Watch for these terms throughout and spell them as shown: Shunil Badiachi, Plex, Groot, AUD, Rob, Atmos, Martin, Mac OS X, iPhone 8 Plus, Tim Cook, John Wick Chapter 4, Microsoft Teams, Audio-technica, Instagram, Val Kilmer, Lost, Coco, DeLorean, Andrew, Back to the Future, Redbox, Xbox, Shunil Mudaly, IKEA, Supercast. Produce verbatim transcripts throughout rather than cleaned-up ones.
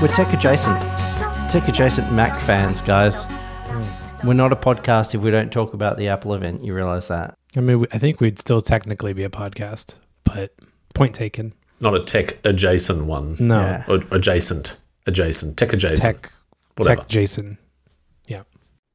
We're tech adjacent, tech adjacent Mac fans, guys. We're not a podcast if we don't talk about the Apple event. You realize that? I mean, I think we'd still technically be a podcast, but point taken. Not a tech adjacent one. No. Yeah. Or adjacent, adjacent, tech adjacent. Tech, whatever. Tech adjacent. Yeah.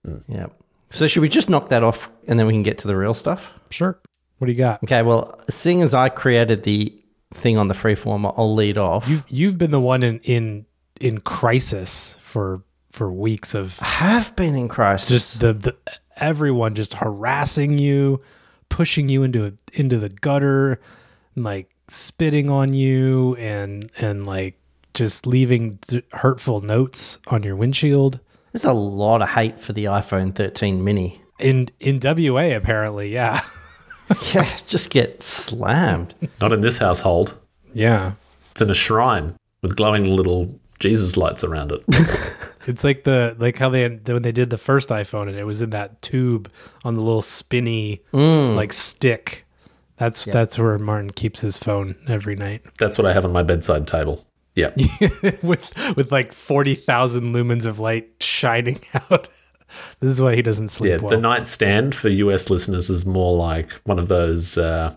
Mm. Yeah. So should we just knock that off and then we can get to the real stuff? Sure. What do you got? Okay, well, seeing as I created the thing on the Freeform, I'll lead off. You've, you've been the one in... in in crisis for for weeks of I have been in crisis. Just the, the everyone just harassing you, pushing you into a, into the gutter, and like spitting on you and and like just leaving d- hurtful notes on your windshield. There's a lot of hate for the iPhone thirteen mini in in W A apparently. Yeah. Yeah, just get slammed. Not in this household. Yeah. It's in a shrine with glowing little Jesus lights around it. It's like the like how they when they did the first iPhone and it was in that tube on the little spinny mm. like stick. That's yeah. that's where Martin keeps his phone every night. That's what I have on my bedside table. Yeah, with with like forty thousand lumens of light shining out. This is why he doesn't sleep. Yeah, well. The nightstand for U S listeners is more like one of those. Uh,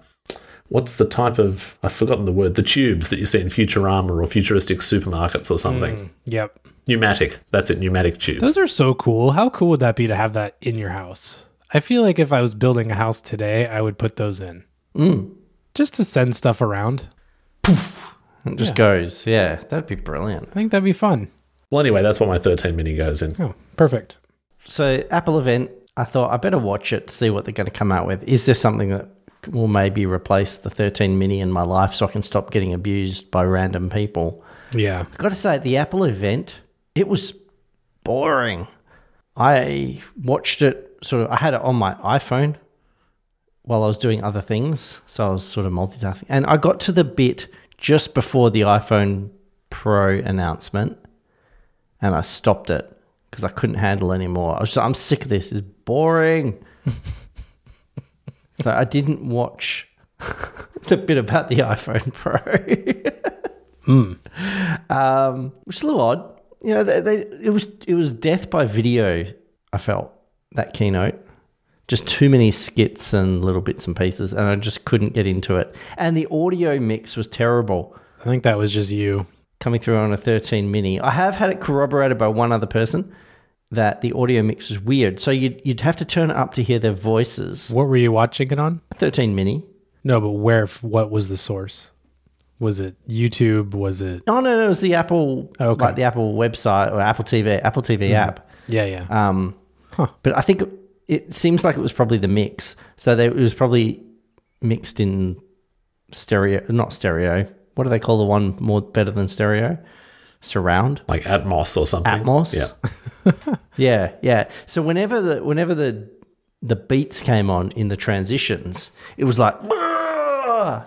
What's the type of, I've forgotten the word, the tubes that you see in Futurama or futuristic supermarkets or something. Mm, yep. Pneumatic. That's it, pneumatic tubes. Those are so cool. How cool would that be to have that in your house? I feel like if I was building a house today, I would put those in. Mm. Just to send stuff around. Poof. It just yeah. goes. Yeah, that'd be brilliant. I think that'd be fun. Well, anyway, that's what my thirteen mini goes in. Oh, perfect. So, Apple event, I thought I better watch it, see what they're going to come out with. Is there something that will maybe replace the thirteen mini in my life so I can stop getting abused by random people? Yeah. I've got to say, at the Apple event, it was boring. I watched it sort of, I had it on my iPhone while I was doing other things. So I was sort of multitasking. And I got to the bit just before the iPhone Pro announcement and I stopped it because I couldn't handle it anymore. I was just, I'm sick of this. It's boring. So I didn't watch the bit about the iPhone Pro, mm. um, which is a little odd. You know, they, they, it was it was death by video, I felt, that keynote. Just too many skits and little bits and pieces, and I just couldn't get into it. And the audio mix was terrible. I think that was just you. Coming through on a thirteen mini. I have had it corroborated by one other person that the audio mix is weird. So you'd, you'd have to turn it up to hear their voices. What were you watching it on? thirteen mini. No, but where, what was the source? Was it YouTube? Was it? Oh, no, no, it was the Apple, oh, okay. like the Apple website or Apple T V, Apple T V mm. app. Yeah, yeah. Um, huh. But I think it seems like it was probably the mix. So they, it was probably mixed in stereo, not stereo. What do they call the one more better than stereo? Surround, like Atmos or something. Atmos, yeah, yeah, yeah. So whenever the whenever the the beats came on in the transitions, it was like, Bruh!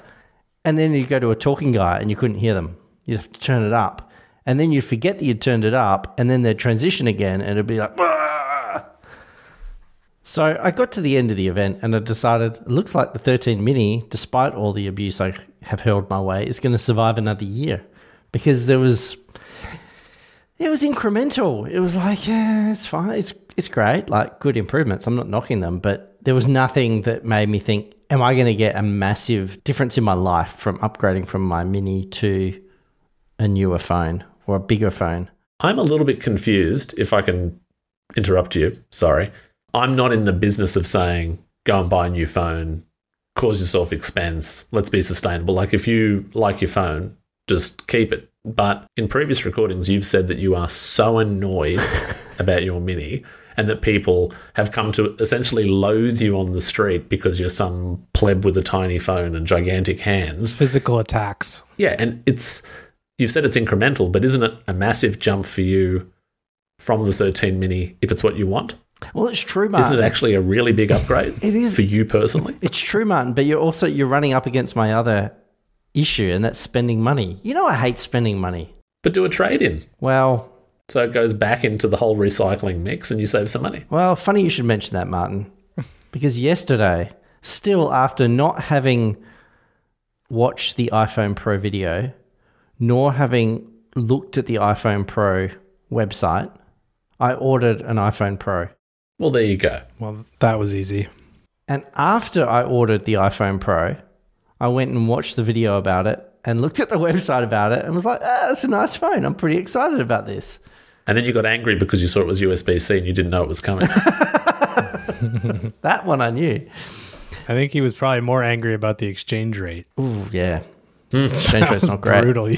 And then you go to a talking guy and you couldn't hear them. You'd have to turn it up, and then you forget that you turned it up, and then they'd transition again, and it'd be like, Bruh! So I got to the end of the event, and I decided it looks like the thirteen mini, despite all the abuse I have hurled my way, is going to survive another year because there was. It was incremental. It was like, yeah, it's fine. It's it's great. Like, good improvements. I'm not knocking them, but there was nothing that made me think, am I going to get a massive difference in my life from upgrading from my mini to a newer phone or a bigger phone? I'm a little bit confused, if I can interrupt you. Sorry. I'm not in the business of saying, go and buy a new phone, cause yourself expense, let's be sustainable. Like, if you like your phone, just keep it. But in previous recordings, you've said that you are so annoyed about your mini and that people have come to essentially loathe you on the street because you're some pleb with a tiny phone and gigantic hands. Physical attacks. Yeah, and it's you've said it's incremental, but isn't it a massive jump for you from the thirteen mini if it's what you want? Well, it's true, Martin. Isn't it actually a really big upgrade it is. For you personally? It's true, Martin, but you're also you're running up against my other issue, and that's spending money. You know, I hate spending money. But do a trade-in. Well, So it goes back into the whole recycling mix and you save some money. Well, funny you should mention that, Martin, because yesterday, still after not having watched the iPhone Pro video, nor having looked at the iPhone Pro website, I ordered an iPhone Pro. Well, there you go. Well, that was easy. And after I ordered the iPhone Pro, I went and watched the video about it and looked at the website about it and was like, ah, it's a nice phone. I'm pretty excited about this. And then you got angry because you saw it was U S B C and you didn't know it was coming. That one I knew. I think he was probably more angry about the exchange rate. Ooh, yeah. Mm. Exchange rate's not great. Brutal.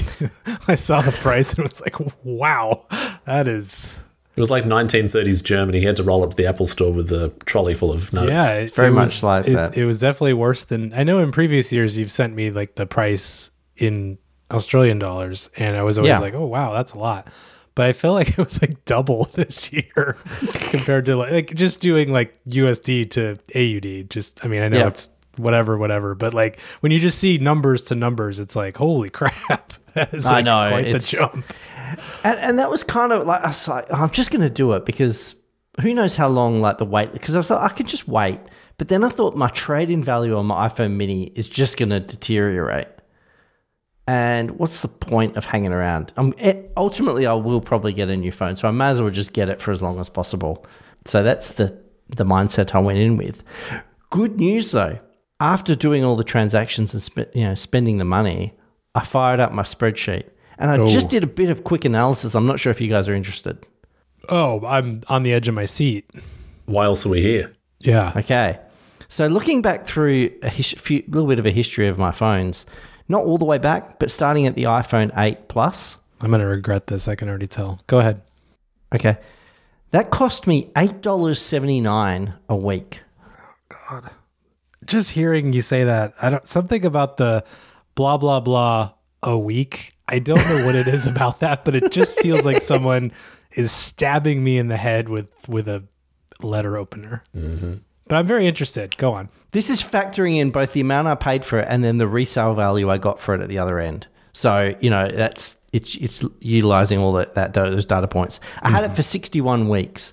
I saw the price and was like, wow, that is... It was like nineteen thirties Germany. He had to roll up to the Apple store with a trolley full of notes. Yeah, it, very it much was, like it, that. It was definitely worse than... I know in previous years you've sent me like the price in Australian dollars, and I was always yeah. like, oh, wow, that's a lot. But I feel like it was like double this year compared to like, like just doing like U S D to A U D. Just, I mean, I know yeah. it's whatever, whatever. But like when you just see numbers to numbers, it's like, holy crap. That is like I know, quite the jump. And, and that was kind of like, I was like, oh, I'm just going to do it because who knows how long like the wait, because I was like, I could just wait. But then I thought my trade-in value on my iPhone mini is just going to deteriorate. And what's the point of hanging around? Um, it, ultimately, I will probably get a new phone, so I may as well just get it for as long as possible. So that's the, the mindset I went in with. Good news, though. After doing all the transactions and sp- you know spending the money, I fired up my spreadsheet. And I oh. just did a bit of quick analysis. I'm not sure if you guys are interested. Oh, I'm on the edge of my seat. Why else are we here? Yeah. Okay. So looking back through a his- few, little bit of a history of my phones, not all the way back, but starting at the iPhone eight Plus. I'm going to regret this. I can already tell. Go ahead. Okay. That cost me eight dollars and seventy-nine cents a week. Oh, God. Just hearing you say that, I don't. Something about the blah, blah, blah a week. I don't know what it is about that, but it just feels like someone is stabbing me in the head with, with a letter opener. Mm-hmm. But I'm very interested. Go on. This is factoring in both the amount I paid for it and then the resale value I got for it at the other end. So, you know, that's it's it's utilizing all that, that those data points. I mm-hmm. had it for sixty-one weeks.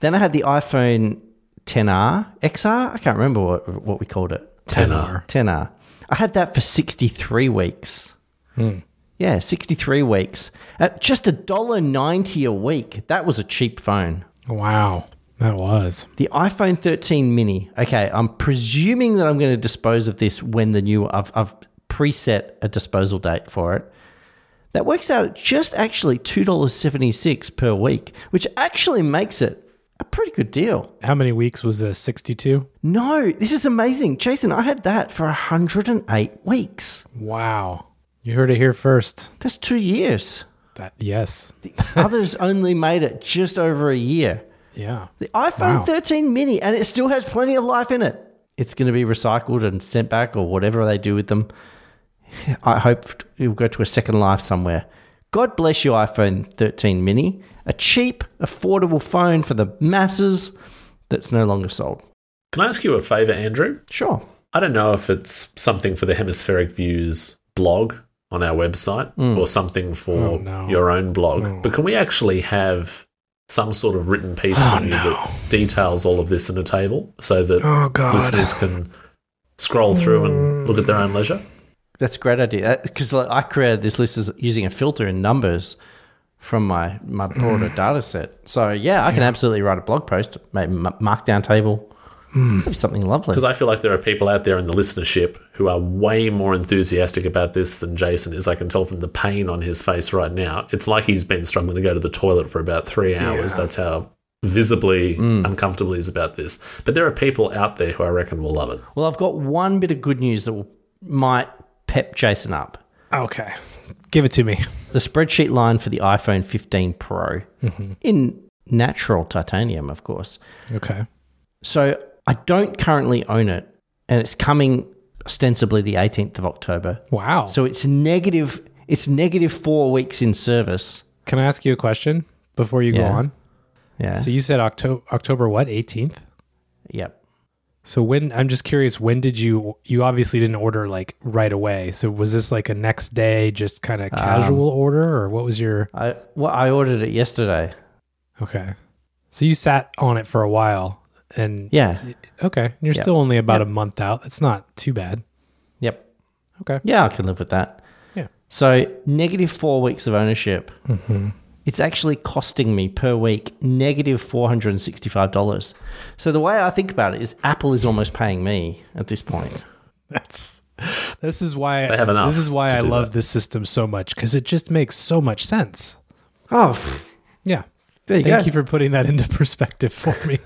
Then I had the iPhone X R. I can't remember what, what we called it. X R. X R. I had that for sixty-three weeks. Hmm. Yeah, sixty-three weeks at just one dollar and ninety cents a week. That was a cheap phone. Wow, that was. The iPhone thirteen mini. Okay, I'm presuming that I'm going to dispose of this when the new, I've, I've preset a disposal date for it. That works out at just actually two dollars and seventy-six cents per week, which actually makes it a pretty good deal. How many weeks was this, sixty-two? No, this is amazing. Jason, I had that for one hundred eight weeks. Wow. You heard it here first. That's two years. That yes. The others only made it just over a year. Yeah. The iPhone wow. thirteen mini, and it still has plenty of life in it. It's going to be recycled and sent back or whatever they do with them. I hope it will go to a second life somewhere. God bless you, iPhone thirteen mini. A cheap, affordable phone for the masses that's no longer sold. Can I ask you a favor, Andrew? Sure. I don't know if it's something for the Hemispheric Views blog on our website mm. or something for oh, no. your own blog. Mm. But can we actually have some sort of written piece oh, for you no. that details all of this in a table so that oh, God. listeners can scroll through mm. and look at their own leisure? That's a great idea. Because like, I created this list as using a filter in Numbers from my, my broader mm. data set. So, yeah, I can absolutely write a blog post, maybe markdown table. Mm. Something lovely. Because I feel like there are people out there in the listenership who are way more enthusiastic about this than Jason is. I can tell from the pain on his face right now. It's like he's been struggling to go to the toilet for about three hours. Yeah. That's how visibly mm. uncomfortable he is about this. But there are people out there who I reckon will love it. Well, I've got one bit of good news that will, might pep Jason up. Okay. Give it to me. The spreadsheet line for the iPhone fifteen Pro mm-hmm. in natural titanium, of course. Okay. So I don't currently own it, and it's coming ostensibly the eighteenth of October. Wow. So it's negative It's negative four weeks in service. Can I ask you a question before you yeah. go on? Yeah. So you said October, October what, eighteenth? Yep. So when, I'm just curious, when did you, you obviously didn't order like right away. So was this like a next day, just kind of casual um, order, or what was your? I, well, I ordered it yesterday. Okay. So you sat on it for a while and. Yeah. Okay. You're yep. still only about yep. a month out. It's not too bad. Yep. Okay. Yeah, I can live with that. Yeah. So negative four weeks of ownership. Mm-hmm. It's actually costing me per week negative four hundred sixty-five dollars. So the way I think about it is Apple is almost paying me at this point. That's this is why they have enough this is why I love that. This system so much, because it just makes so much sense. Oh, yeah. There you Thank go. you for putting that into perspective for me.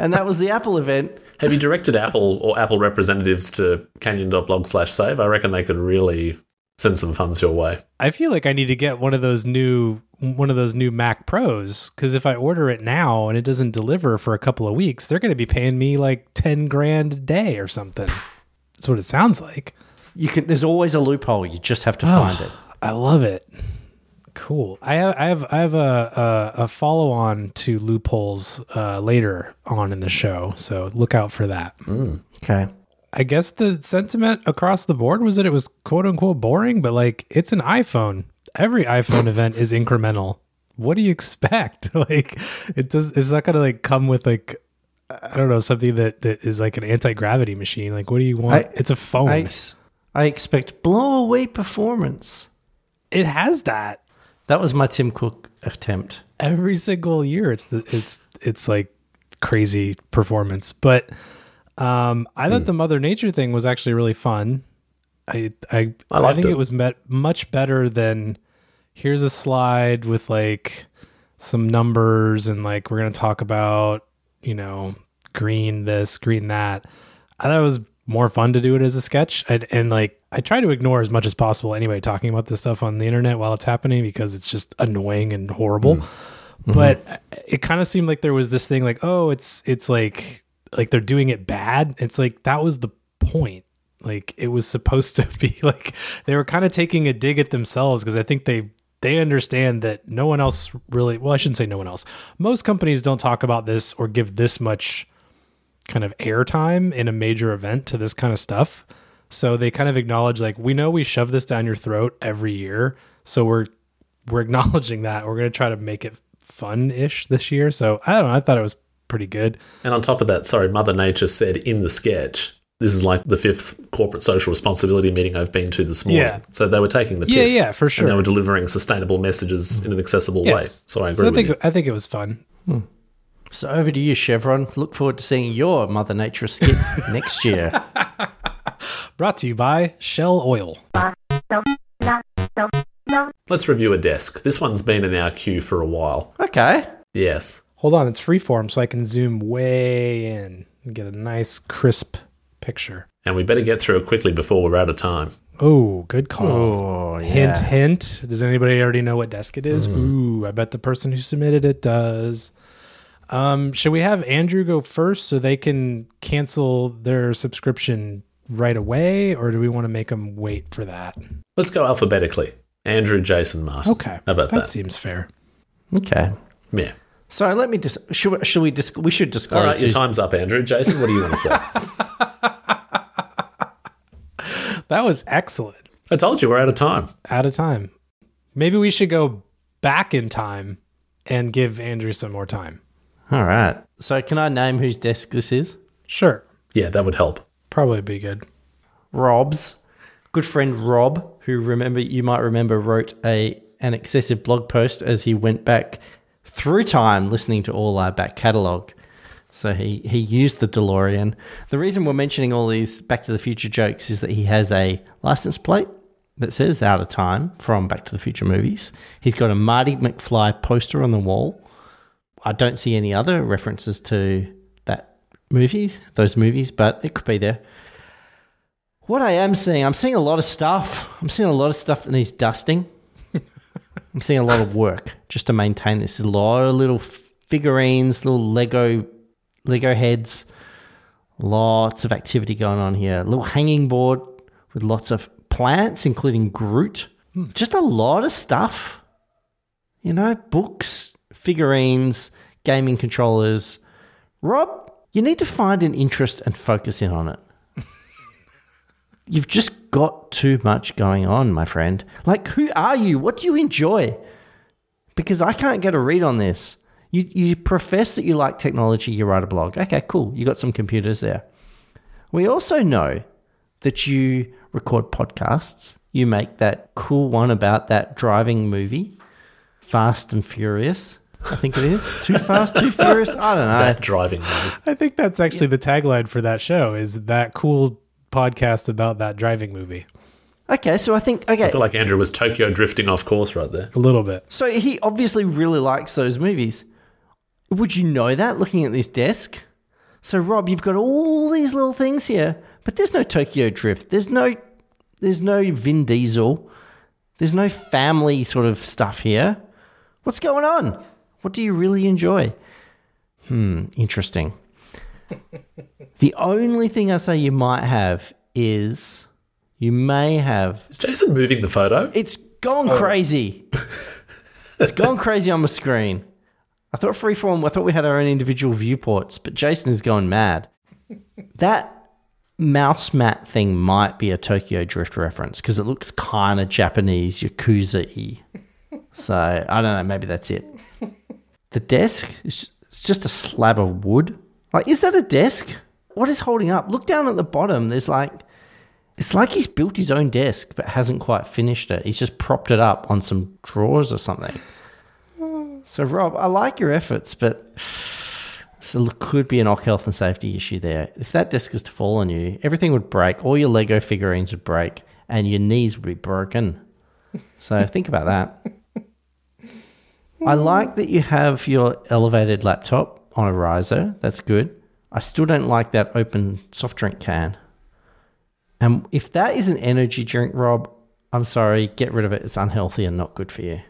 And that was the Apple event. Have you directed Apple or Apple representatives to canion dot blog slash save? I reckon they could really send some funds your way. I feel like I need to get one of those new one of those new Mac Pros, because if I order it now and it doesn't deliver for a couple of weeks, they're going to be paying me like ten grand a day or something. That's what it sounds like. You can. There's always a loophole. You just have to oh, find it. I love it. Cool. I have I have I have a a, a follow on to loopholes uh, later on in the show, so look out for that. Mm. Okay. I guess the sentiment across the board was that it was quote unquote boring, but like it's an iPhone. Every iPhone event is incremental. What do you expect? Like it does, it's not going to like come with like, I don't know, something that, that is like an anti-gravity machine. Like what do you want? I, it's a phone. I, I expect blow away performance. It has that. That was my Tim Cook attempt. Every single year it's the, it's, it's like crazy performance, but Um, I thought mm. the Mother Nature thing was actually really fun. I I I, I think it, it was met much better than here's a slide with like some numbers and like we're going to talk about, you know, green this, green that. I thought it was more fun to do it as a sketch. I'd, and like I try to ignore as much as possible anyway talking about this stuff on the internet while it's happening, because it's just annoying and horrible. Mm. Mm-hmm. But it kind of seemed like there was this thing like, oh, it's it's like like they're doing it bad. It's like, that was the point. Like it was supposed to be like, they were kind of taking a dig at themselves. Cause I think they, they understand that no one else really, well, I shouldn't say no one else. Most companies don't talk about this or give this much kind of airtime in a major event to this kind of stuff. So they kind of acknowledge like, we know we shove this down your throat every year. So we're, we're acknowledging that. We're going to try to make it fun ish this year. So I don't know. I thought it was pretty good. And on top of that, sorry, Mother Nature said in the sketch, this is like the fifth corporate social responsibility meeting I've been to this morning. Yeah. So they were taking the piss. Yeah, yeah, for sure. And they were delivering sustainable messages in an accessible yes. way. So I agree so I think, with you. I think it was fun. Hmm. So over to you, Chevron. Look forward to seeing your Mother Nature skit next year. Brought to you by Shell Oil. Let's review a desk. This one's been in our queue for a while. Okay. Yes. Hold on, it's freeform, so I can zoom way in and get a nice, crisp picture. And we better get through it quickly before we're out of time. Oh, good call. Oh, hint, yeah. hint. Does anybody already know what desk it is? Mm. Ooh, I bet the person who submitted it does. Um, should we have Andrew go first so they can cancel their subscription right away, or do we want to make them wait for that? Let's go alphabetically. Andrew, Jason, Martin. Okay. How about that? That seems fair. Okay. Yeah. Sorry, let me just. Dis- should, should we dis- We should disclose. All right, your time's up, Andrew. Jason, what do you want to say? That was excellent. I told you we're out of time. Out of time. Maybe we should go back in time and give Andrew some more time. All right. So, can I name whose desk this is? Sure. Yeah, that would help. Probably be good. Rob's good friend Rob, who remember you might remember wrote a an excessive blog post as he went back through time listening to all our back catalogue. So he, he used the DeLorean. The reason we're mentioning all these Back to the Future jokes is that he has a license plate that says Out of Time from Back to the Future movies. He's got a Marty McFly poster on the wall. I don't see any other references to that movie, those movies, but it could be there. What I am seeing, I'm seeing a lot of stuff. I'm seeing a lot of stuff that needs dusting. I'm seeing a lot of work just to maintain this. A lot of little figurines, little Lego Lego heads, lots of activity going on here. A little hanging board with lots of plants, including Groot. Hmm. Just a lot of stuff, you know, books, figurines, gaming controllers. Rob, You need to find an interest and focus in on it. You've just got too much going on, my friend. Like, who are you? What do you enjoy? Because I can't get a read on this. You you profess that you like technology, you write a blog. Okay, cool. You got some computers there. We also know that you record podcasts. You make that cool one about that driving movie, Fast and Furious. I think it is. Too Fast, Too Furious. I don't know. That driving movie. I think that's actually the tagline for that show, is that cool podcast about that driving movie. Okay, so I think... okay. I feel like Andrew was Tokyo drifting off course right there. A little bit. So he obviously really likes those movies. Would you know that looking at this desk? So, Rob, you've got all these little things here, but there's no Tokyo Drift. There's no, there's no Vin Diesel. There's no family sort of stuff here. What's going on? What do you really enjoy? Hmm, interesting. The only thing I say you might have is... You may have... Is Jason moving the photo? It's gone oh. crazy. It's gone crazy on my screen. I thought Freeform, I thought we had our own individual viewports, but Jason is going mad. That mouse mat thing might be a Tokyo Drift reference because it looks kind of Japanese Yakuza-y. So, I don't know, maybe that's it. The desk, is just a slab of wood. Like, is that a desk? What is holding up? Look down at the bottom. There's like... It's like he's built his own desk but hasn't quite finished it. He's just propped it up on some drawers or something. So, Rob, I like your efforts, but so could be an occ health and safety issue there. If that desk was to fall on you, everything would break. All your Lego figurines would break and your knees would be broken. So think about that. I like that you have your elevated laptop on a riser. That's good. I still don't like that open soft drink can. And if that is an energy drink, Rob, I'm sorry, get rid of it. It's unhealthy and not good for you.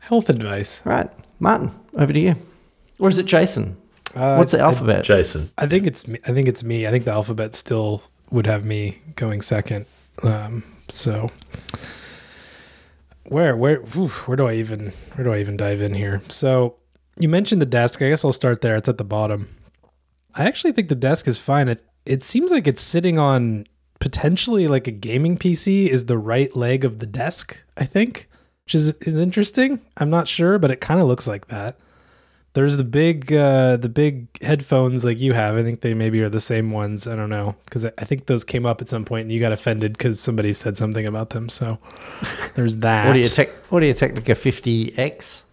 Health advice. Right. Martin, over to you. Or is it Jason? Uh, What's the alphabet? I, Jason. I think it's me. I think it's me. I think the alphabet still would have me going second. Um, so where where whew, where do I even where do I even dive in here? So you mentioned the desk. I guess I'll start there. It's at the bottom. I actually think the desk is fine. It, It seems like it's sitting on potentially like a gaming P C is the right leg of the desk, I think, which is, is interesting. I'm not sure, but it kind of looks like that. There's the big uh, the big headphones like you have. I think they maybe are the same ones. I don't know, because I think those came up at some point and you got offended because somebody said something about them. So there's that. Audio-technica fifty X?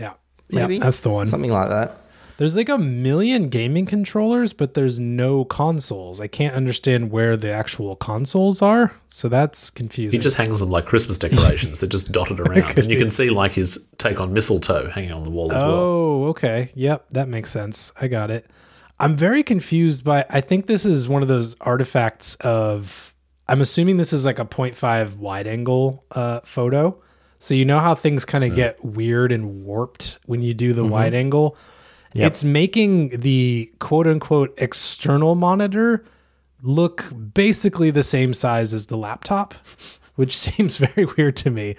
Yeah. Maybe? Yeah, that's the one. Something like that. There's like a million gaming controllers, but there's no consoles. I can't understand where the actual consoles are, so that's confusing. He just hangs them like Christmas decorations. They're just dotted around. And you can see like his take on mistletoe hanging on the wall as well. Oh, okay. Yep, that makes sense. I got it. I'm very confused by, I think this is one of those artifacts of, I'm assuming this is like a point five wide angle uh, photo. So you know how things kind of yeah. get weird and warped when you do the mm-hmm. wide angle? Yep. It's making the quote-unquote external monitor look basically the same size as the laptop, which seems very weird to me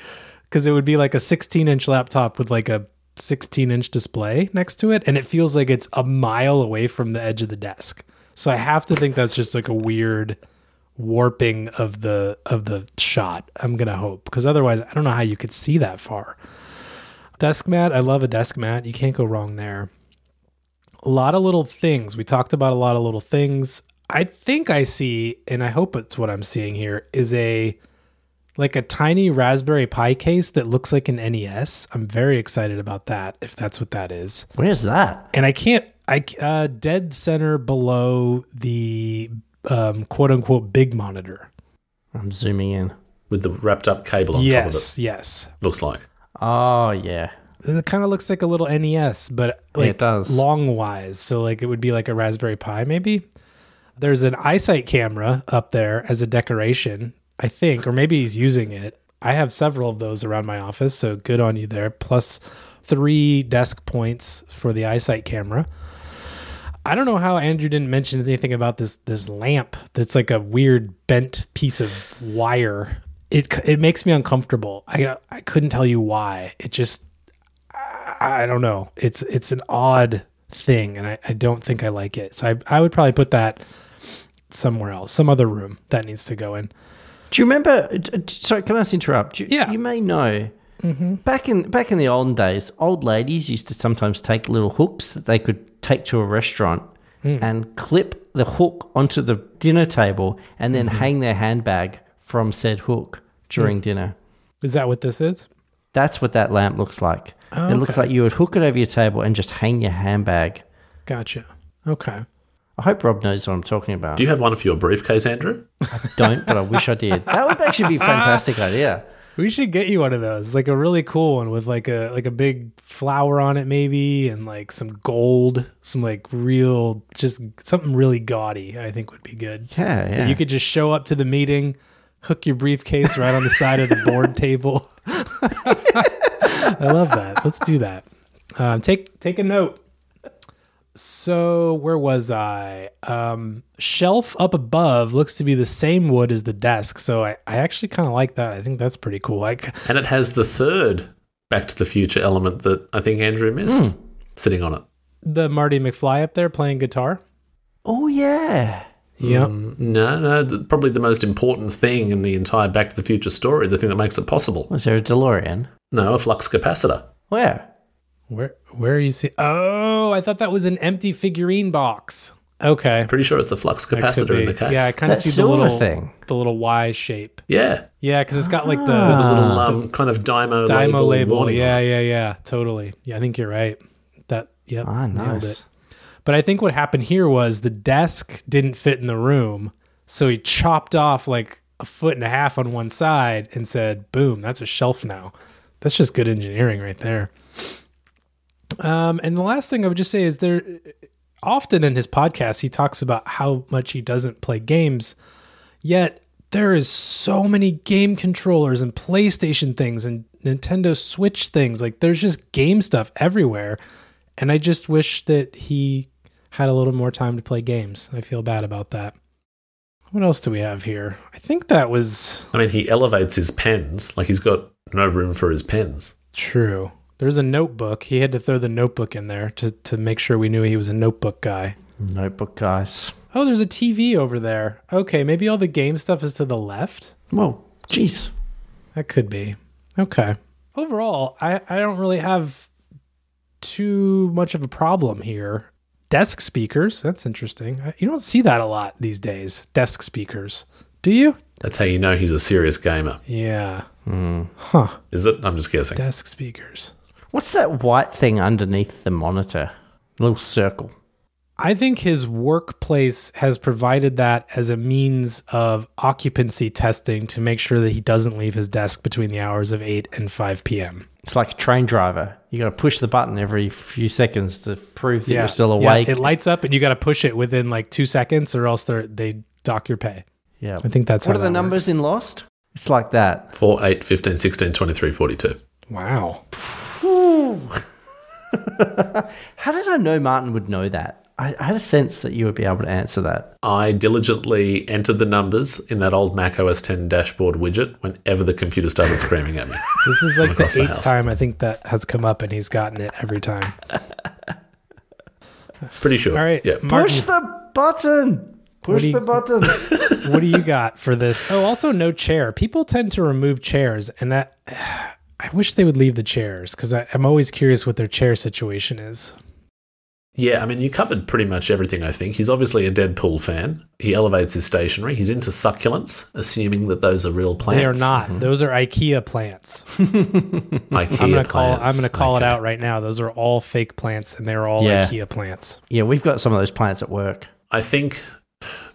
because it would be like a sixteen-inch laptop with like a sixteen-inch display next to it, and it feels like it's a mile away from the edge of the desk. So I have to think that's just like a weird warping of the of the shot, I'm going to hope, because otherwise I don't know how you could see that far. Desk mat, I love a desk mat. You can't go wrong there. A lot of little things. We talked about a lot of little things. I think I see, and I hope it's what I'm seeing here, is a like a tiny Raspberry Pi case that looks like an N E S. I'm very excited about that, if that's what that is. Where's that? And I can't, I uh, dead center below the um, quote-unquote big monitor. I'm zooming in. With the wrapped-up cable on yes, top of it. Yes, yes. Looks like. Oh, yeah. It kind of looks like a little N E S, but like yeah, it does. Long-wise. So like it would be like a Raspberry Pi maybe. There's an iSight camera up there as a decoration, I think, or maybe he's using it. I have several of those around my office, so good on you there. Plus three desk points for the iSight camera. I don't know how Andrew didn't mention anything about this this lamp that's like a weird bent piece of wire. It it makes me uncomfortable. I, I couldn't tell you why. It just... I don't know. It's it's an odd thing, and I, I don't think I like it. So I, I would probably put that somewhere else, some other room that needs to go in. Do you remember? Sorry, can I just interrupt? You, yeah. You may know. Mm-hmm. Back in back in the olden days, old ladies used to sometimes take little hooks that they could take to a restaurant mm. and clip the hook onto the dinner table and then mm-hmm. hang their handbag from said hook during mm. dinner. Is that what this is? That's what that lamp looks like. Oh, okay. It looks like you would hook it over your table and just hang your handbag. Gotcha. Okay. I hope Rob knows what I'm talking about. Do you have one for your briefcase, Andrew? I don't, but I wish I did. That would actually be a fantastic idea. We should get you one of those, like a really cool one with like a like a big flower on it maybe, and like some gold, some like real, just something really gaudy I think would be good. Yeah, yeah. That you could just show up to the meeting, hook your briefcase right on the side of the board table. I love that. Let's do that. Um, take take a note. So where was I? Um, shelf up above looks to be the same wood as the desk. So I, I actually kind of like that. I think that's pretty cool. Like, and it has the third Back to the Future element that I think Andrew missed mm. sitting on it. The Marty McFly up there playing guitar. Oh, yeah. Yeah. Um, no, no. The, probably the most important thing in the entire Back to the Future story, the thing that makes it possible. Was there a DeLorean? No, a flux capacitor. Where? Where where are you seeing? Oh, I thought that was an empty figurine box. Okay. Pretty sure it's a flux capacitor in the case. Yeah, I kind of see the little thing. The little Y shape. Yeah. Yeah, because it's got like the, ah, the little um, the kind of Dymo label. Dymo label. Yeah, yeah, yeah. Totally. Yeah, I think you're right. That, yep. Ah, nice. Nailed it. But I think what happened here was the desk didn't fit in the room, so he chopped off like a foot and a half on one side and said, boom, that's a shelf now. That's just good engineering right there. Um, and the last thing I would just say is there often in his podcast, he talks about how much he doesn't play games, yet there is so many game controllers and PlayStation things and Nintendo Switch things. Like there's just game stuff everywhere. And I just wish that he had a little more time to play games. I feel bad about that. What else do we have here? I think that was... I mean, he elevates his pens. Like he's got no room for his pens. True. There's a notebook. He had to throw the notebook in there to, to make sure we knew he was a notebook guy. Notebook guys. Oh, there's a T V over there. Okay, maybe all the game stuff is to the left? Whoa, jeez. That could be. Okay. Overall, I, I don't really have too much of a problem here. Desk speakers. That's interesting. You don't see that a lot these days. Desk speakers. Do you? That's how you know he's a serious gamer. Yeah. Mm. Huh. Is it? I'm just guessing. Desk speakers. What's that white thing underneath the monitor? Little circle. I think his workplace has provided that as a means of occupancy testing to make sure that he doesn't leave his desk between the hours of eight and five p.m. It's like a train driver. You got to push the button every few seconds to prove that yeah. you're still awake. Yeah. It lights up and you got to push it within like two seconds or else they dock your pay. Yeah. I think that's what how What are the numbers works. In Lost? It's like that. four, eight, fifteen, sixteen, twenty-three, forty-two. Wow. How did I know Martin would know that? I, I had a sense that you would be able to answer that. I diligently entered the numbers in that old Mac O S X dashboard widget whenever the computer started screaming at me. This is like the eighth the time I think that has come up, and he's gotten it every time. Pretty sure. All right. Yeah. Push the button. Push you, the button. What do you got for this? Oh, also no chair. People tend to remove chairs, and that I wish they would leave the chairs because I'm always curious what their chair situation is. Yeah, I mean, you covered pretty much everything, I think. He's obviously a Deadpool fan. He elevates his stationery. He's into succulents, assuming that those are real plants. They are not. Mm-hmm. Those are IKEA plants. IKEA I'm gonna call, plants. I'm going to call okay. it out right now. Those are all fake plants, and they're all yeah. IKEA plants. Yeah, we've got some of those plants at work. I think...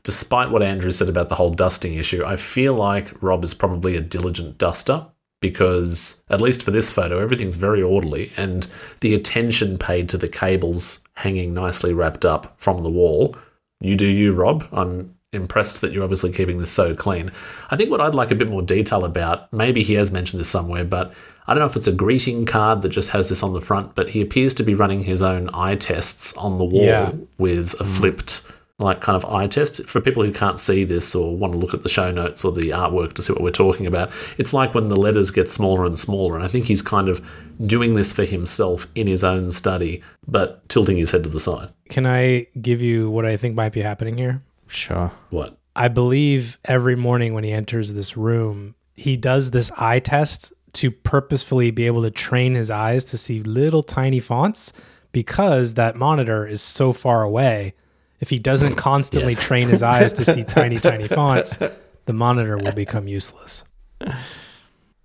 Despite what Andrew said about the whole dusting issue, I feel like Rob is probably a diligent duster because, at least for this photo, everything's very orderly and the attention paid to the cables hanging nicely wrapped up from the wall. You do you, Rob. I'm impressed that you're obviously keeping this so clean. I think what I'd like a bit more detail about, maybe he has mentioned this somewhere, but I don't know if it's a greeting card that just has this on the front, but he appears to be running his own eye tests on the wall yeah. with a flipped... like kind of eye test. For people who can't see this or want to look at the show notes or the artwork to see what we're talking about, it's like when the letters get smaller and smaller. And I think he's kind of doing this for himself in his own study, but tilting his head to the side. Can I give you what I think might be happening here? Sure. What? I believe every morning when he enters this room, he does this eye test to purposefully be able to train his eyes to see little tiny fonts, because that monitor is so far away. If he doesn't constantly yes. train his eyes to see tiny, tiny fonts, the monitor will become useless.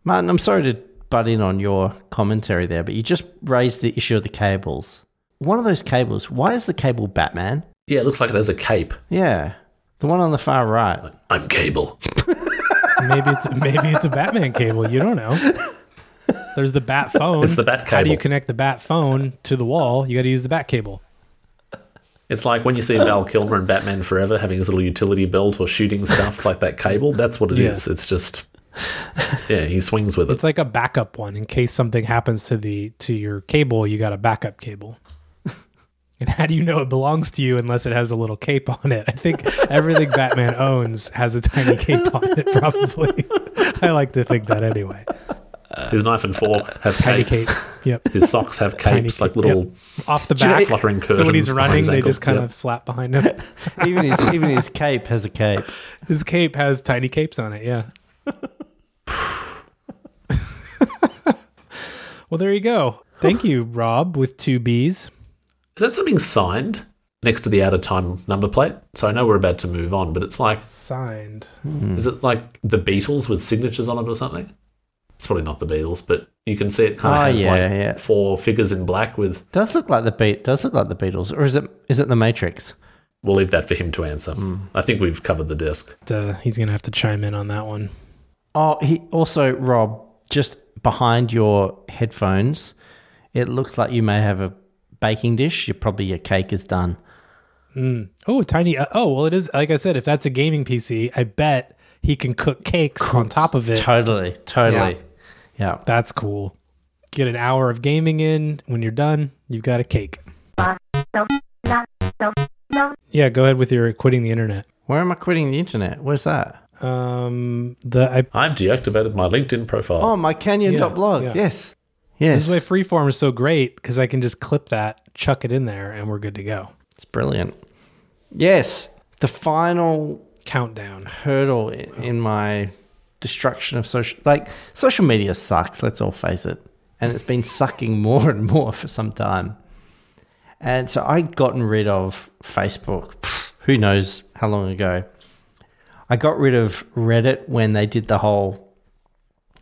Martin, I'm sorry to butt in on your commentary there, but you just raised the issue of the cables. One of those cables, why is the cable Batman? Yeah, it looks like there's a cape. Yeah, the one on the far right. I'm Cable. maybe it's maybe it's a Batman cable. You don't know. There's the bat phone. It's the bat cable. How do you connect the bat phone to the wall? You got to use the bat cable. It's like when you see Val Kilmer in Batman Forever having his little utility belt or shooting stuff like that cable. That's what it yeah. is. It's just, yeah, he swings with it. It's like a backup one in case something happens to the to your cable. You got a backup cable. And how do you know it belongs to you unless it has a little cape on it? I think everything Batman owns has a tiny cape on it, probably. I like to think that anyway. His knife and fork have tiny capes. Cape. Yep. His socks have capes, tiny like little yep. off the back, fluttering curtains. So when he's running, they just kind yep. of flap behind him. even his even his cape has a cape. His cape has tiny capes on it. Yeah. Well, there you go. Thank you, Rob, with two B's. Is that something signed next to the outer time number plate? So I know we're about to move on, but it's like... Signed. Mm. Is it like the Beatles with signatures on it or something? It's probably not the Beatles, but you can see it kind of oh, has yeah, like yeah. four figures in black with... Does look like the Be- does look like the Beatles, or is it is it the Matrix? We'll leave that for him to answer. Mm. I think we've covered the disc. Uh, he's going to have to chime in on that one. Oh, he also, Rob, just behind your headphones, it looks like you may have a baking dish. You probably your cake is done. Mm. Oh, tiny. Uh, oh, well, it is. Like I said, if that's a gaming P C, I bet he can cook cakes cool. on top of it. Totally, totally. Yeah. yeah, that's cool. Get an hour of gaming in. When you're done, you've got a cake. Yeah, go ahead with your quitting the internet. Where am I quitting the internet? Where's that? Um, the I, I've deactivated my LinkedIn profile. Oh, my canion dot blog. Yeah, yeah. Yes. Yes. This is why Freeform is so great, because I can just clip that, chuck it in there, and we're good to go. It's brilliant. Yes. The final countdown hurdle in, oh. in my destruction of social... Like, social media sucks, let's all face it. And it's been sucking more and more for some time. And so I'd gotten rid of Facebook. Pff, who knows how long ago. I got rid of Reddit when they did the whole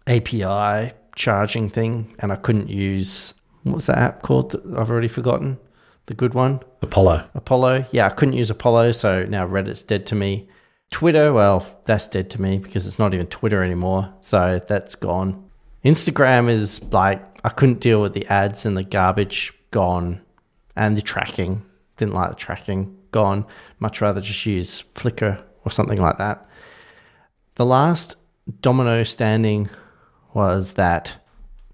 A P I... charging thing, and I couldn't use, what was that app called? I've already forgotten the good one. Apollo. Apollo. Yeah, I couldn't use Apollo, so now Reddit's dead to me. Twitter, well, that's dead to me because it's not even Twitter anymore, so that's gone. Instagram is like, I couldn't deal with the ads and the garbage, gone. And the tracking, didn't like the tracking, gone. Much rather just use Flickr or something like that. The last domino standing was that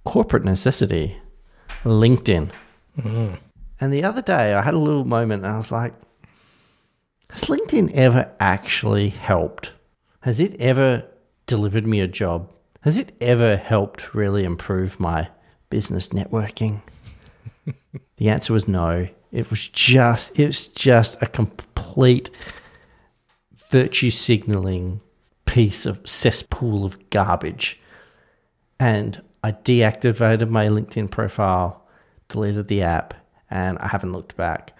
corporate necessity, LinkedIn. Mm-hmm. And the other day I had a little moment and I was like, has LinkedIn ever actually helped? Has it ever delivered me a job? Has it ever helped really improve my business networking? The answer was no. It was just, it was just a complete virtue signaling piece of cesspool of garbage. And I deactivated my LinkedIn profile, deleted the app, and I haven't looked back.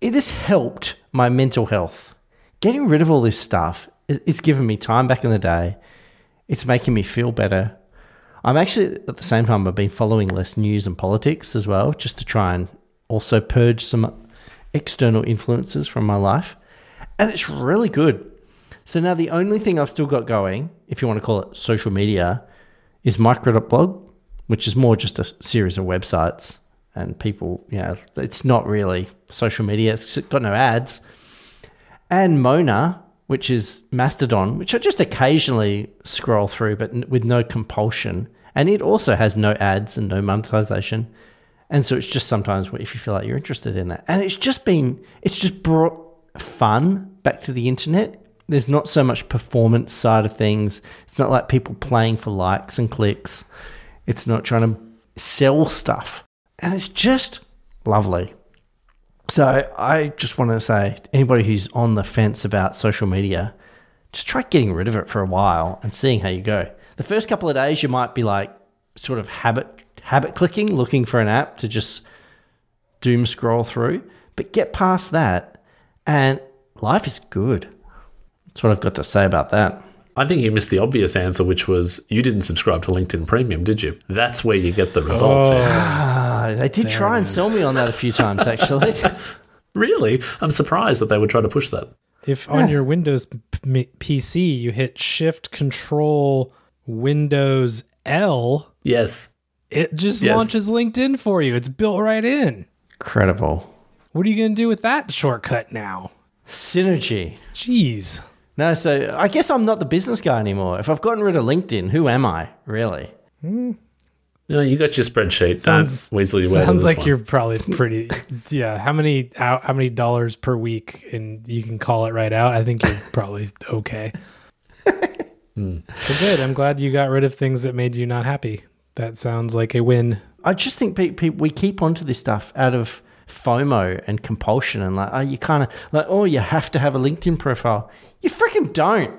It has helped my mental health. Getting rid of all this stuff, it's given me time back in the day. It's making me feel better. I'm actually, at the same time, I've been following less news and politics as well, just to try and also purge some external influences from my life. And it's really good. So now the only thing I've still got going, if you want to call it social media, is micro dot blog, which is more just a series of websites and people, you know, it's not really social media. It's got no ads. And Mona, which is Mastodon, which I just occasionally scroll through, but with no compulsion. And it also has no ads and no monetization. And so it's just sometimes if you feel like you're interested in that. And it's just been, it's just brought fun back to the internet. There's not so much performance side of things. It's not like people playing for likes and clicks. It's not trying to sell stuff. And it's just lovely. So I just want to say, anybody who's on the fence about social media, just try getting rid of it for a while and seeing how you go. The first couple of days you might be like sort of habit habit clicking, looking for an app to just doom scroll through. But get past that and life is good. That's what I've got to say about that. I think you missed the obvious answer, which was you didn't subscribe to LinkedIn Premium, did you? That's where you get the results. Oh, ah, they did try and sell me on that a few times, actually. Really? I'm surprised that they would try to push that. If yeah. on your Windows p- PC you hit Shift Control Windows L, yes, it just yes. launches LinkedIn for you. It's built right in. Incredible. What are you going to do with that shortcut now? Synergy. Jeez. No, so I guess I'm not the business guy anymore. If I've gotten rid of LinkedIn, who am I, really? Mm. No, you got your spreadsheet. Sounds, Don't weasel your way Sounds like one. You're probably pretty... yeah, how many how, how many dollars per week and you can call it right out? I think you're probably okay. mm. But good. I'm glad you got rid of things that made you not happy. That sounds like a win. I just think pe- pe- we keep onto this stuff out of FOMO and compulsion and like, oh, you kind of like, oh, you have to have a LinkedIn profile. You freaking don't.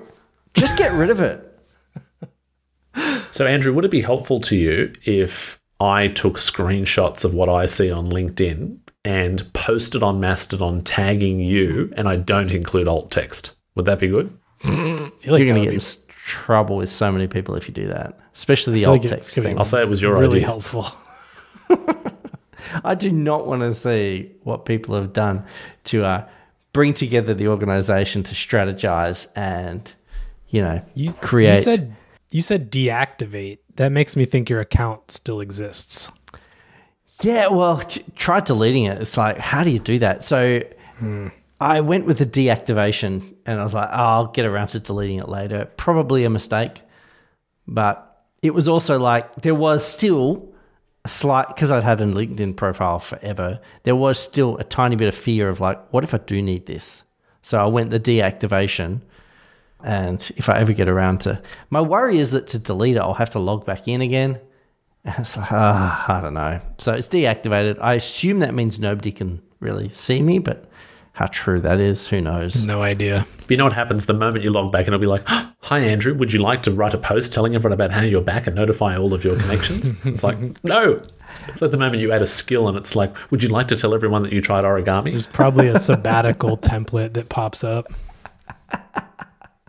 Just get rid of it. So, Andrew, would it be helpful to you if I took screenshots of what I see on LinkedIn and posted on Mastodon tagging you and I don't include alt text? Would that be good? I feel like you're going to get in trouble with so many people if you do that, especially the alt like text thing. I'll say it was your really idea. Really helpful. I do not want to see what people have done to uh, bring together the organization to strategize and, you know, you, create. You said, you said deactivate. That makes me think your account still exists. Yeah, well, t- try deleting it. It's like, how do you do that? So hmm. I went with the deactivation and I was like, oh, I'll get around to deleting it later. Probably a mistake. But it was also like there was still... slight, because I'd had a LinkedIn profile forever, there was still a tiny bit of fear of like, what if I do need this? So I went the deactivation, and if I ever get around to, my worry is that to delete it, I'll have to log back in again. And it's like, ah, I don't know. So it's deactivated. I assume that means nobody can really see me, but how true that is, who knows? No idea. But you know what happens the moment you log back and it'll be like, hi, Andrew, would you like to write a post telling everyone about how you're back and notify all of your connections? It's like, no. So at the moment you add a skill and it's like, would you like to tell everyone that you tried origami? There's probably a sabbatical template that pops up.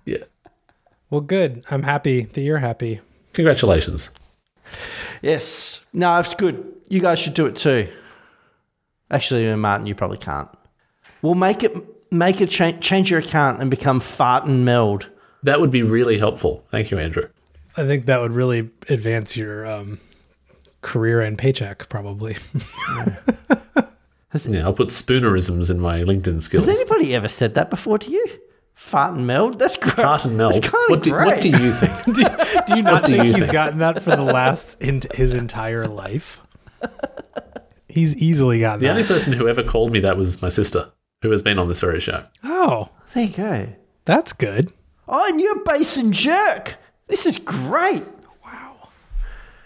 Yeah. Well, good. I'm happy that you're happy. Congratulations. Yes. No, it's good. You guys should do it too. Actually, Martin, you probably can't. We'll make it, make it change, change your account and become Fart and Meld. That would be really helpful. Thank you, Andrew. I think that would really advance your um, career and paycheck, probably. Yeah, I'll put spoonerisms in my LinkedIn skills. Has anybody ever said that before to you? Fart and Meld? That's great. Fart and Meld. What do, what do you think? do, do you not do think you he's think? gotten that for the last, in, his entire life? He's easily gotten the that. The only person who ever called me that was my sister, who has been on this very show. Oh, there you go. That's good. Oh, and you're bass and jerk. This is great. Wow.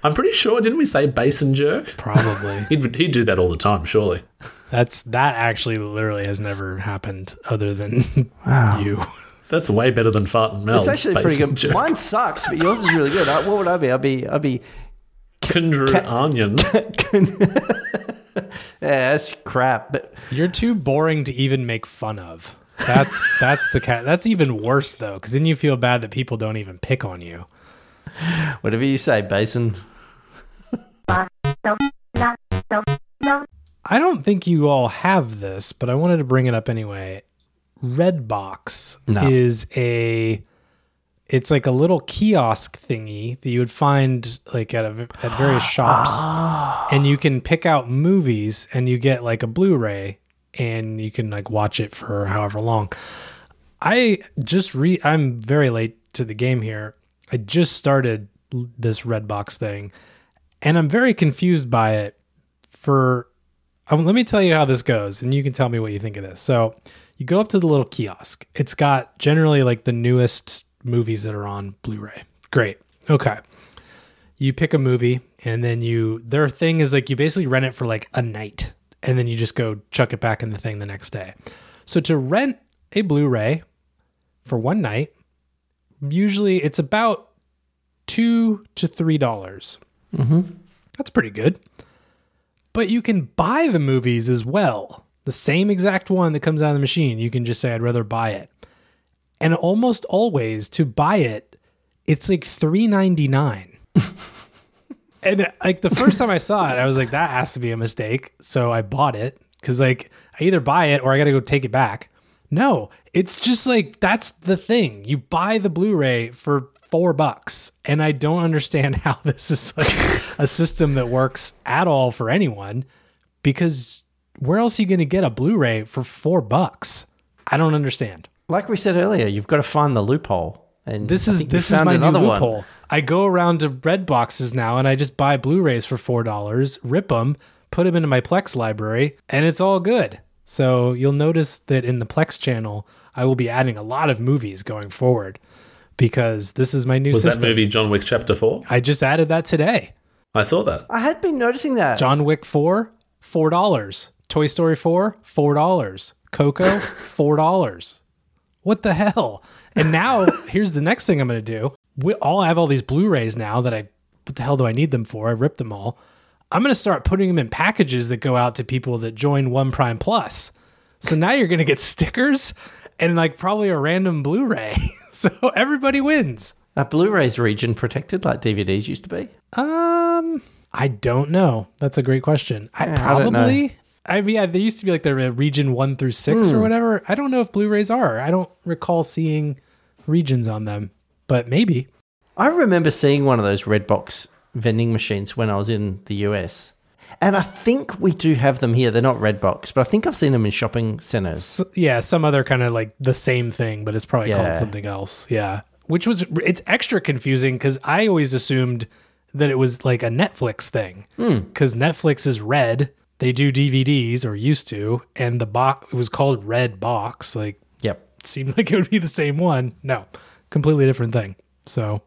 I'm pretty sure, didn't we say bass and jerk? Probably. he'd, he'd do that all the time, surely. That's That actually literally has never happened other than wow. you. That's way better than Fart and Meld. It's actually bass pretty good. Mine sucks, but yours is really good. I, what would I be? I'd be... I'd be Kendrew ca- Onion. yeah, that's crap. But you're too boring to even make fun of. That's that's the cat. That's even worse though, because then you feel bad that people don't even pick on you. Whatever you say, Basin. I don't think you all have this, but I wanted to bring it up anyway. Redbox no. is a. It's like a little kiosk thingy that you would find like at a, at various shops, oh. and you can pick out movies, and you get like a Blu-ray. And you can like watch it for however long. I just re I'm very late to the game here. I just started this Redbox thing and I'm very confused by it for, um, let me tell you how this goes and you can tell me what you think of this. So You go up to the little kiosk. It's got generally like the newest movies that are on Blu-ray. Great. Okay. You pick a movie and then you, their thing is like you basically rent it for like a night and then you just go chuck it back in the thing the next day. So to rent a Blu-ray for one night, usually it's about two to three dollars. Mm-hmm. That's pretty good. But you can buy the movies as well. The same exact one that comes out of the machine. You can just say, I'd rather buy it. And almost always to buy it, it's like three ninety-nine. And like the first time I saw it, I was like, that has to be a mistake. So I bought it because like I either buy it or I got to go take it back. No, it's just like, that's the thing. You buy the Blu-ray for four bucks. And I don't understand how this is like a system that works at all for anyone, because where else are you going to get a Blu-ray for four bucks? I don't understand. Like we said earlier, you've got to find the loophole. And this is this is my new loophole. One. I go around to Redboxes now and I just buy Blu-rays for four dollars, rip them, put them into my Plex library, and it's all good. So you'll notice that in the Plex channel, I will be adding a lot of movies going forward because this is my new system. Was that movie John Wick Chapter four? I just added that today. I saw that. I had been noticing that. John Wick four, four dollars. Toy Story four, four dollars. Coco, four dollars. What the hell? And now, here's the next thing I'm going to do. We all I have all these Blu-rays now that I, what the hell do I need them for? I ripped them all. I'm going to start putting them in packages that go out to people that join One Prime Plus. So now you're going to get stickers and like probably a random Blu-ray. So everybody wins. Are Blu-rays region protected like D V Ds used to be? Um, I don't know. That's a great question. I yeah, probably... I I mean, yeah, there used to be like the region one through six mm. or whatever. I don't know if Blu-rays are. I don't recall seeing regions on them, but maybe. I remember seeing one of those Redbox vending machines when I was in the U S. And I think we do have them here. They're not Redbox, but I think I've seen them in shopping centers. So, yeah, some other kind of like the same thing, but it's probably yeah. called something else. Yeah, which was, it's extra confusing because I always assumed that it was like a Netflix thing because mm. Netflix is red. They do D V Ds, or used to, and the box, it was called Red Box. Like, yep, it seemed like it would be the same one. No, completely different thing. So,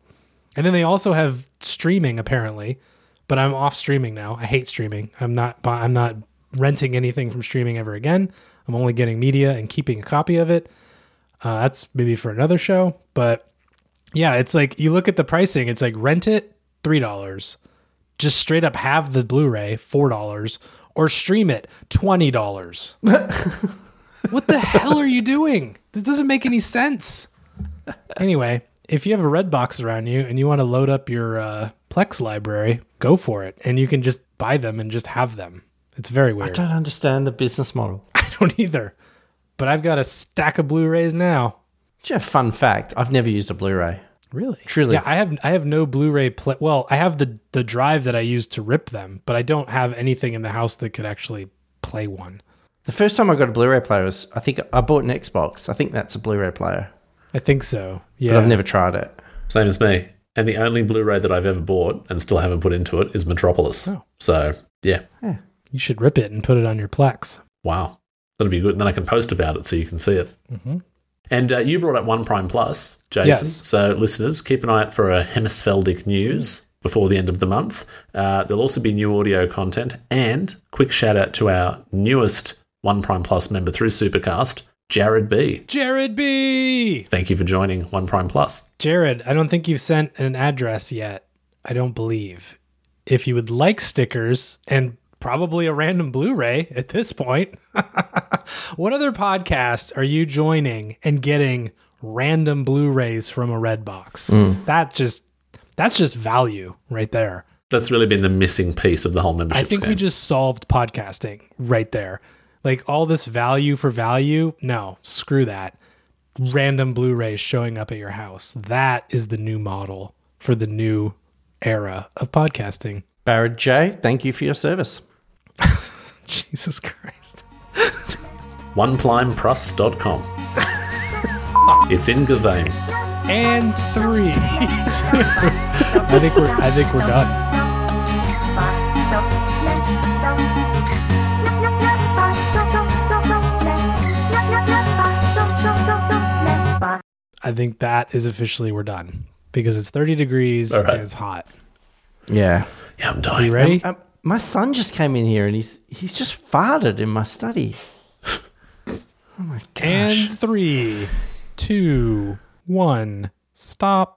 and then they also have streaming apparently, but I'm off streaming now. I hate streaming. I'm not. I'm not renting anything from streaming ever again. I'm only getting media and keeping a copy of it. Uh, that's maybe for another show. But yeah, it's like you look at the pricing. It's like rent it three dollars, just straight up have the Blu-ray four dollars. Or stream it, twenty dollars. What the hell are you doing? This doesn't make any sense. Anyway, if you have a Redbox around you and you want to load up your uh, Plex library, go for it. And you can just buy them and just have them. It's very weird. I don't understand the business model. I don't either. But I've got a stack of Blu-rays now. Just a fun fact. I've never used a Blu-ray. Really? Truly. Yeah, I have I have no Blu-ray play. Well, I have the, the drive that I use to rip them, but I don't have anything in the house that could actually play one. The first time I got a Blu-ray player was, I think I bought an Xbox. I think that's a Blu-ray player. I think so, yeah. But I've never tried it. Same as me. And the only Blu-ray that I've ever bought and still haven't put into it is Metropolis. Oh. So, yeah. yeah. You should rip it and put it on your Plex. Wow. That'll be good. And then I can post about it so you can see it. Mm-hmm. And uh, you brought up One Prime Plus, Jason. Yes. So, listeners, keep an eye out for a Hemisfeldic news before the end of the month. Uh, there'll also be new audio content. And quick shout out to our newest One Prime Plus member through Supercast, Jared B. Jared B! Thank you for joining One Prime Plus. Jared, I don't think you've sent an address yet. I don't believe. If you would like stickers and probably a random Blu-ray at this point. What other podcasts are you joining and getting random Blu-rays from a Redbox? Mm. That just that's just value right there. That's really been the missing piece of the whole membership. I think game. We just solved podcasting right there. Like all this value for value. No, screw that. Random Blu-rays showing up at your house. That is the new model for the new era of podcasting. Barrett J, thank you for your service. Jesus Christ. one prime press dot com. It's in good vein. And three. Two. I think we're I think we're done. I think that is officially we're done because it's thirty degrees right. and it's hot. Yeah. Yeah, I'm dying. Are you ready? I'm, I'm, my son just came in here and he's he's just farted in my study. Oh my gosh. And three, two, one, stop.